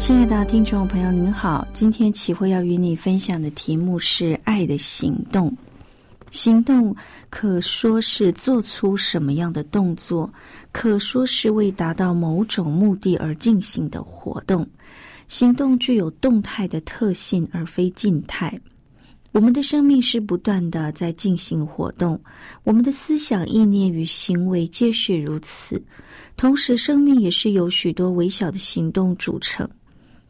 亲爱的听众朋友您好，今天启慧要与你分享的题目是爱的行动。行动可说是做出什么样的动作，可说是为达到某种目的而进行的活动。行动具有动态的特性而非静态。我们的生命是不断的在进行活动，我们的思想、意念与行为皆是如此。同时生命也是由许多微小的行动组成，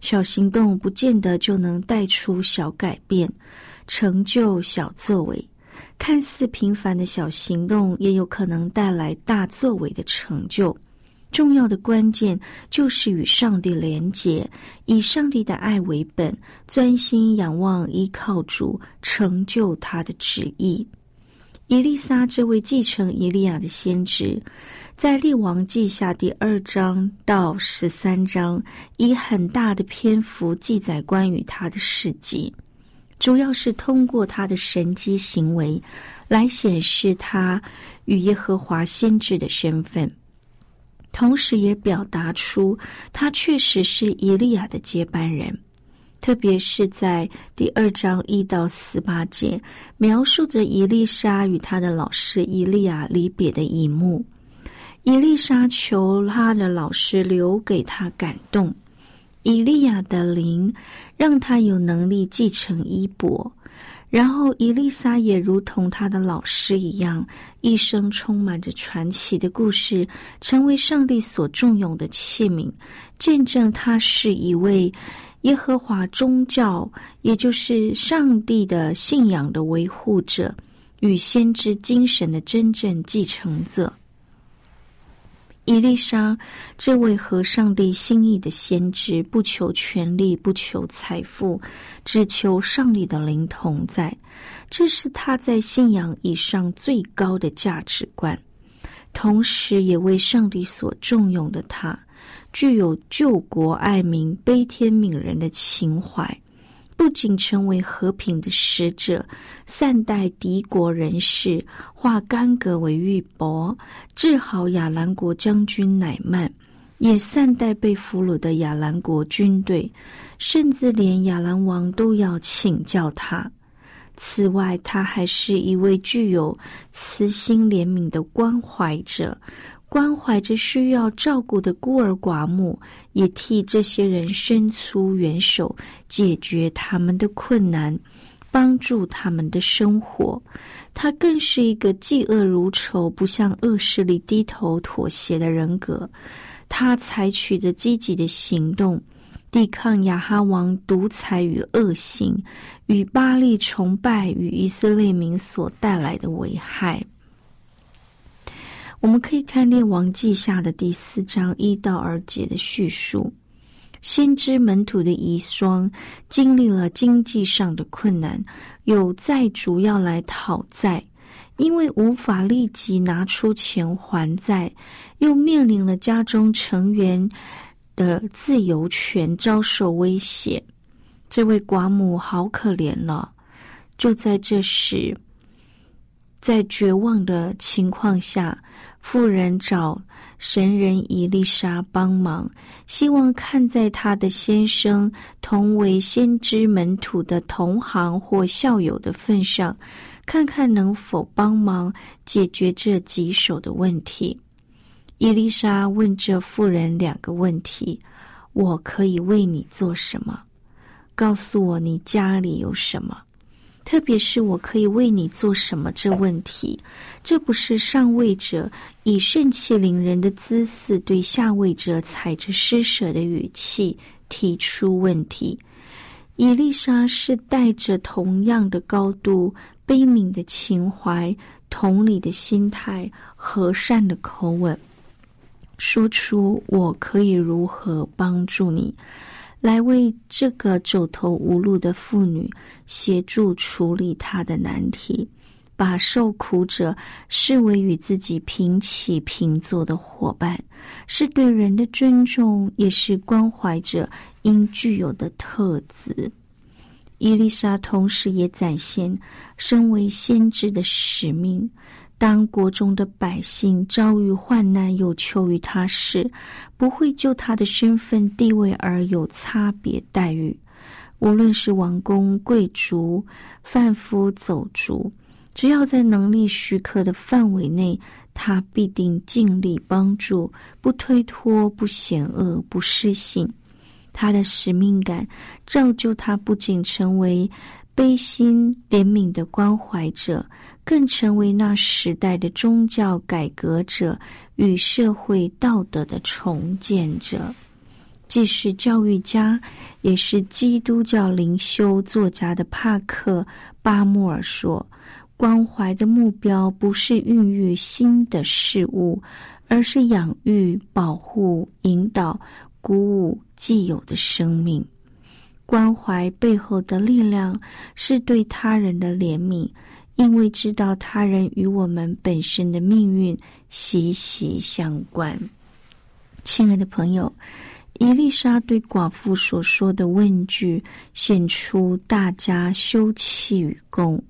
小行动不见得就能带出小改变，成就小作为。看似平凡的小行动也有可能带来大作为的成就。重要的关键就是与上帝连结，以上帝的爱为本，专心仰望依靠主，成就他的旨意。以利沙这位继承以利亚的先知，在列王记下2章到13章以很大的篇幅记载关于他的事迹，主要是通过他的神迹行为来显示他与耶和华先知的身份，同时也表达出他确实是以利亚的接班人。特别是在2章1到18节描述着以利沙与他的老师以利亚离别的一幕。以利沙求他的老师留给他感动，以利亚的灵让他有能力继承衣钵，然后以利沙也如同他的老师一样，一生充满着传奇的故事，成为上帝所重用的器皿，见证他是一位耶和华宗教，也就是上帝的信仰的维护者，与先知精神的真正继承者。以利沙这位合上帝心意的先知，不求权力，不求财富，只求上帝的灵同在，这是他在信仰以上最高的价值观。同时也为上帝所重用的他，具有救国爱民、悲天悯人的情怀，不仅成为和平的使者，善待敌国人士，化干戈为玉帛，治好亚兰国将军乃曼，也善待被俘虏的亚兰国军队，甚至连亚兰王都要请教他。此外，他还是一位具有慈心怜悯的关怀者，关怀着需要照顾的孤儿寡母，也替这些人伸出援手，解决他们的困难，帮助他们的生活。他更是一个嫉恶如仇，不向恶势力低头妥协的人格。他采取着积极的行动，抵抗亚哈王独裁与恶行，与巴力崇拜与以色列民所带来的危害。我们可以看列王记下的4章1到2节的叙述，先知门徒的遗孀经历了经济上的困难，有债主要来讨债，因为无法立即拿出钱还债，又面临了家中成员的自由权遭受威胁，这位寡母好可怜了。就在这时，在绝望的情况下，妇人找神人以利沙帮忙，希望看在他的先生同为先知门徒的同行或校友的份上，看看能否帮忙解决这棘手的问题。耶利沙问这妇人2个问题：我可以为你做什么？告诉我你家里有什么？特别是我可以为你做什么这问题，这不是上位者以盛气凌人的姿势对下位者踩着施舍的语气提出问题。以利沙是带着同样的高度、悲悯的情怀、同理的心态、和善的口吻，说出我可以如何帮助你，来为这个走投无路的妇女协助处理她的难题，把受苦者视为与自己平起平坐的伙伴，是对人的尊重，也是关怀者应具有的特质。伊丽莎同时也展现身为先知的使命，当国中的百姓遭遇患难有求于他时，不会就他的身份地位而有差别待遇。无论是王公贵族、贩夫走卒，只要在能力许可的范围内，他必定尽力帮助，不推脱，不险恶，不失信。他的使命感造就他不仅成为悲心怜悯的关怀者，更成为那时代的宗教改革者与社会道德的重建者，既是教育家，也是基督教灵修作家的帕克·巴穆尔说，关怀的目标不是孕育新的事物，而是养育、保护、引导、鼓舞既有的生命。关怀背后的力量是对他人的怜悯，因为知道他人与我们本身的命运息息相关。亲爱的朋友，以利沙对寡妇所说的问句，显出大家休戚与共，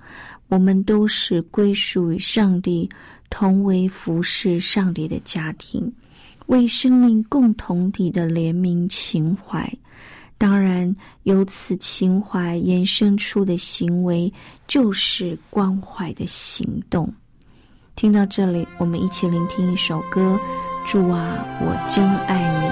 我们都是归属于上帝，同为服侍上帝的家庭，为生命共同体的怜悯情怀。当然，由此情怀延伸出的行为就是关怀的行动。听到这里，我们一起聆听一首歌，《主啊，我真爱你》。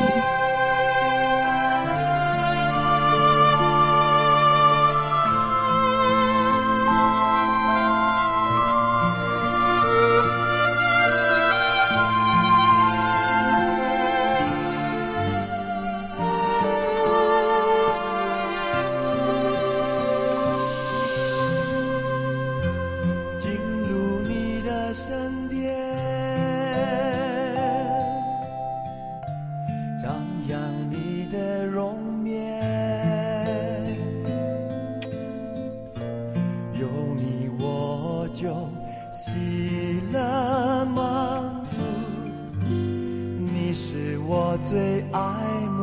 你是我最爱慕，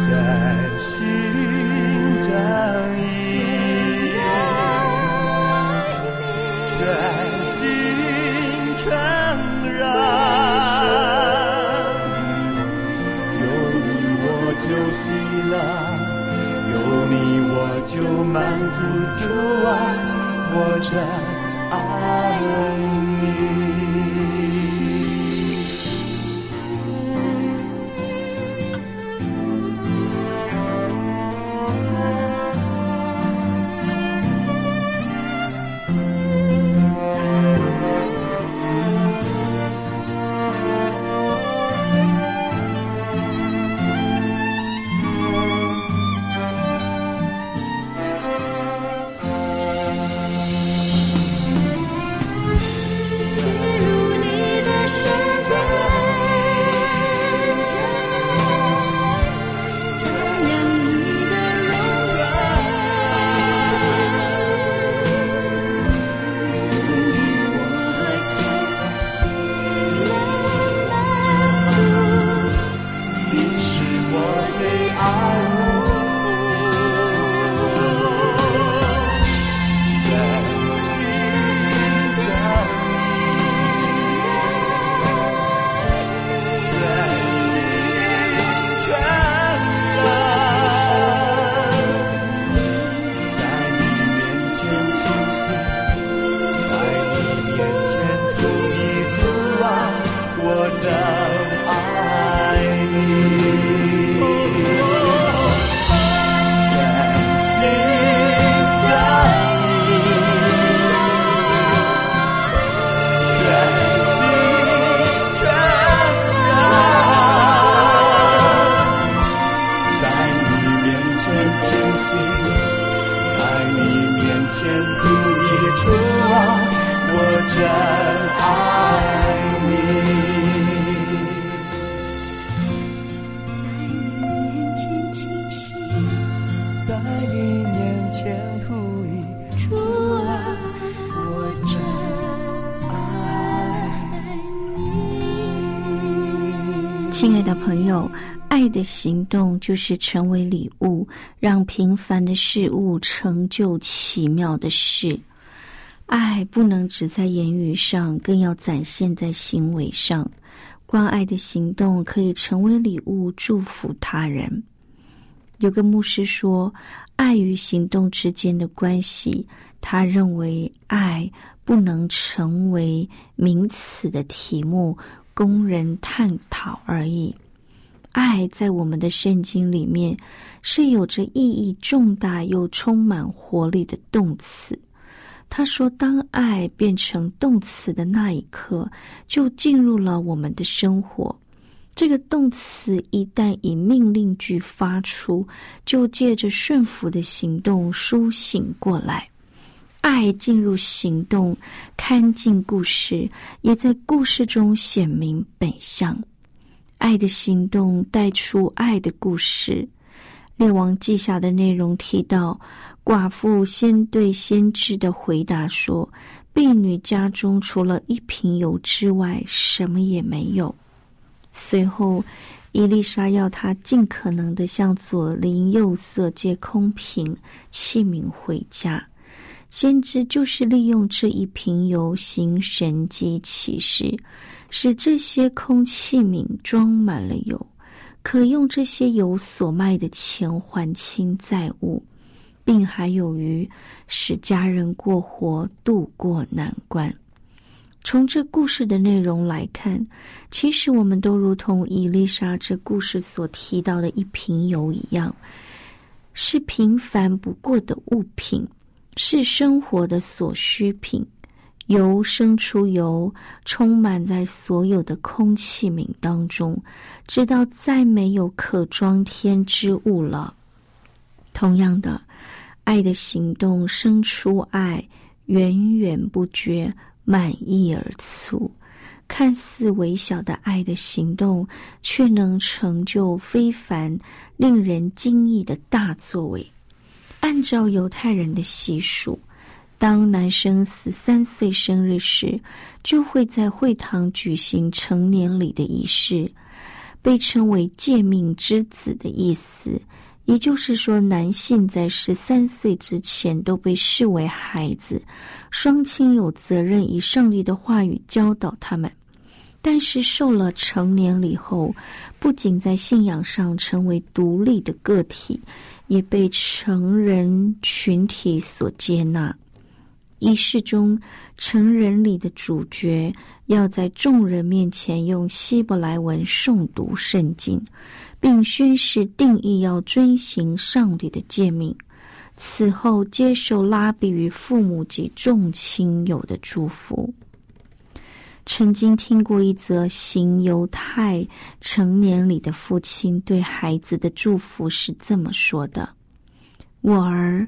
真心真意，全心全然。有你我就喜乐，有你我就满足。主啊，我真爱你。亲爱的朋友，爱的行动就是成为礼物，让平凡的事物成就奇妙的事。爱不能只在言语上，更要展现在行为上。关爱的行动可以成为礼物，祝福他人。有个牧师说，爱与行动之间的关系，他认为爱不能成为名词的题目供人探讨而已。爱在我们的圣经里面是有着意义重大又充满活力的动词。他说，当爱变成动词的那一刻，就进入了我们的生活。这个动词一旦以命令句发出，就借着顺服的行动苏醒过来。爱进入行动，看尽故事，也在故事中显明本相。爱的行动带出爱的故事。列王记下的内容提到，寡妇先对先知的回答说，婢女家中除了一瓶油之外什么也没有。随后伊丽莎要她尽可能地向左邻右舍借空瓶器皿回家。先知就是利用这一瓶油行神迹奇事，使这些空器皿装满了油，可用这些油所卖的钱还清债务，并还有余，使家人过活，度过难关。从这故事的内容来看，其实我们都如同以利沙这故事所提到的一瓶油一样，是平凡不过的物品，是生活的所需品。油生出油，充满在所有的空气皿当中，直到再没有可装添之物了。同样的，爱的行动生出爱，源源不绝，满溢而出。看似微小的爱的行动，却能成就非凡、令人惊异的大作为。按照犹太人的习俗，当男生13岁生日时，就会在会堂举行成年礼的仪式，被称为诫命之子的意思。也就是说，男性在13岁之前都被视为孩子，双亲有责任以上帝的话语教导他们。但是受了成年礼后，不仅在信仰上成为独立的个体，也被成人群体所接纳。仪式中，成人礼的主角要在众人面前用希伯来文诵读圣经，并宣誓定义要遵行上帝的诫命。此后，接受拉比与父母及众亲友的祝福。曾经听过一则行犹太成年礼的父亲对孩子的祝福是这么说的：我儿，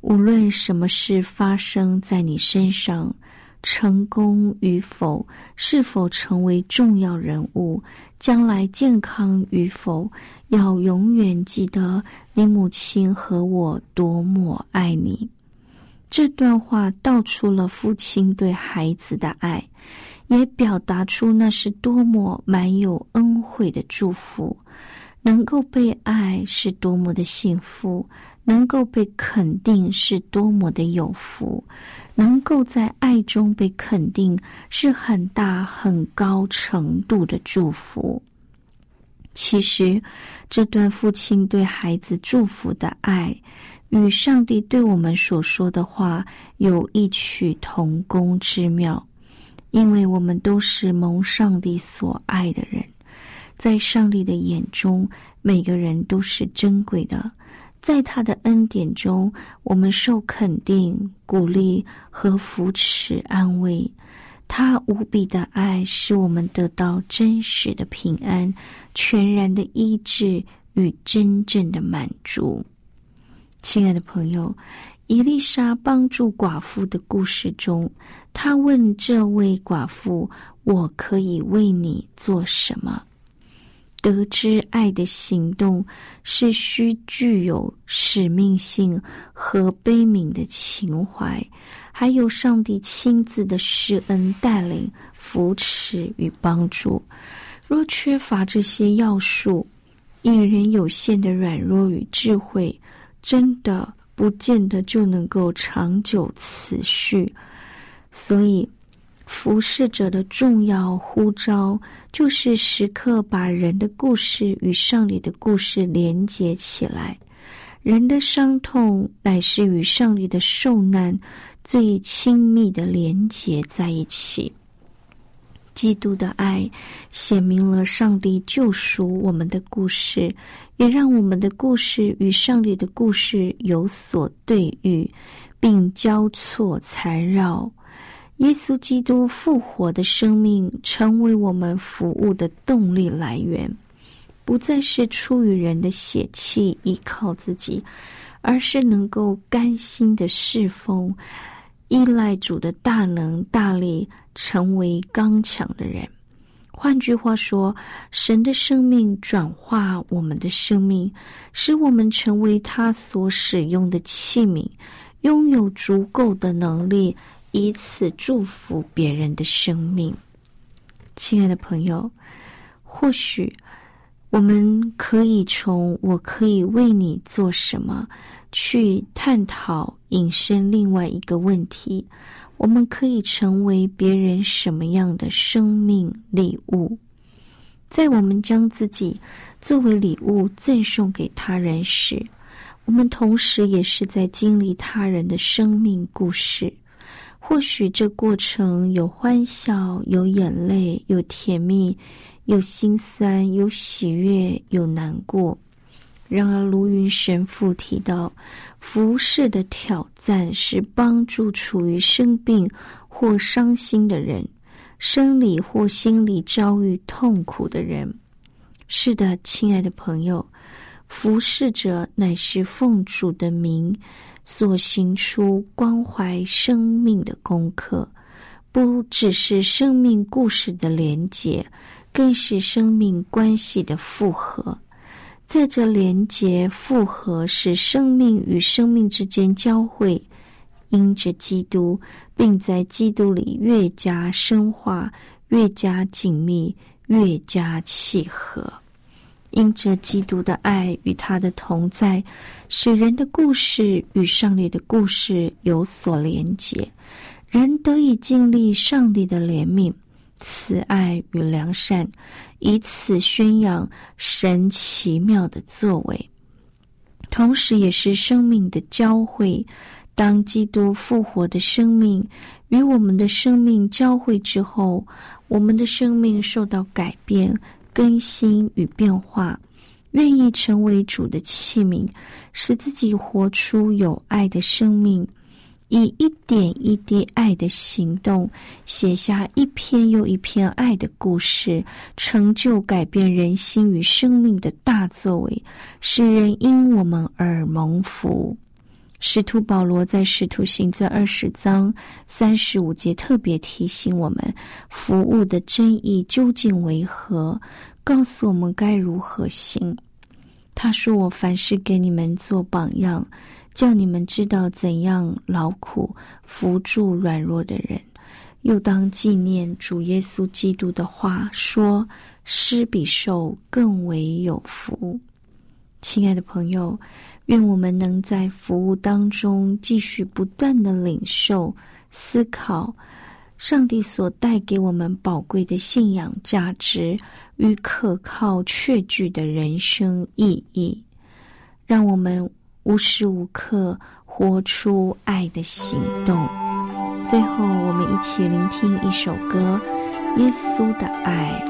无论什么事发生在你身上，成功与否，是否成为重要人物，将来健康与否，要永远记得你母亲和我多么爱你。这段话道出了父亲对孩子的爱，也表达出那是多么满有恩惠的祝福。能够被爱是多么的幸福，能够被肯定是多么的有福，能够在爱中被肯定是很大很高程度的祝福。其实，这段父亲对孩子祝福的爱，与上帝对我们所说的话有异曲同工之妙。因为我们都是蒙上帝所爱的人，在上帝的眼中，每个人都是珍贵的。在他的恩典中，我们受肯定、鼓励和扶持、安慰。他无比的爱使我们得到真实的平安、全然的医治与真正的满足。亲爱的朋友，以利沙帮助寡妇的故事中，他问这位寡妇，我可以为你做什么？得知爱的行动是需具有使命性和悲悯的情怀，还有上帝亲自的施恩带领、扶持与帮助。若缺乏这些要素，一人有限的软弱与智慧，真的不见得就能够长久持续。所以服侍者的重要呼召，就是时刻把人的故事与上帝的故事连结起来。人的伤痛乃是与上帝的受难最亲密的连结在一起。基督的爱显明了上帝救赎我们的故事，也让我们的故事与上帝的故事有所对遇，并交错缠绕。耶稣基督复活的生命成为我们服务的动力来源，不再是出于人的血气依靠自己，而是能够甘心的侍奉，依赖主的大能大力，成为刚强的人。换句话说，神的生命转化我们的生命，使我们成为他所使用的器皿，拥有足够的能力，以此祝福别人的生命。亲爱的朋友，或许我们可以从我可以为你做什么去探讨引申另外一个问题，我们可以成为别人什么样的生命礼物？在我们将自己作为礼物赠送给他人时，我们同时也是在经历他人的生命故事。或许这过程有欢笑，有眼泪，有甜蜜，有心酸，有喜悦，有难过。然而卢云神父提到，服侍的挑战是帮助处于生病或伤心的人，生理或心理遭遇痛苦的人。是的，亲爱的朋友，服侍者乃是奉主的名所行出关怀生命的功课，不只是生命故事的连结，更是生命关系的复合。在这连结复合，使生命与生命之间交汇，因着基督，并在基督里越加深化，越加紧密，越加契合。因着基督的爱与他的同在，使人的故事与上帝的故事有所连结，人得以经历上帝的怜悯、慈爱与良善，以此宣扬神奇妙的作为，同时也是生命的交汇。当基督复活的生命与我们的生命交汇之后，我们的生命受到改变、更新与变化，愿意成为主的器皿，使自己活出有爱的生命，以一点一滴爱的行动，写下一篇又一篇爱的故事，成就改变人心与生命的大作为，使人因我们而蒙福。使徒保罗在《使徒行传》20章35节特别提醒我们，服务的真意究竟为何，告诉我们该如何行。他说：“我凡事给你们做榜样，叫你们知道怎样劳苦扶助软弱的人，又当纪念主耶稣基督的话说，施比受更为有福。”亲爱的朋友，愿我们能在服务当中继续不断的领受、思考上帝所带给我们宝贵的信仰价值与可靠确据的人生意义，让我们无时无刻活出爱的行动。最后，我们一起聆听一首歌《耶稣的爱》。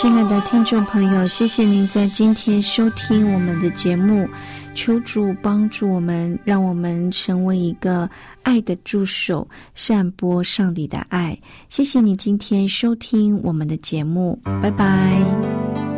亲爱的听众朋友，谢谢您在今天收听我们的节目，求主帮助我们，让我们成为一个爱的助手，散播上帝的爱。谢谢你今天收听我们的节目，拜拜。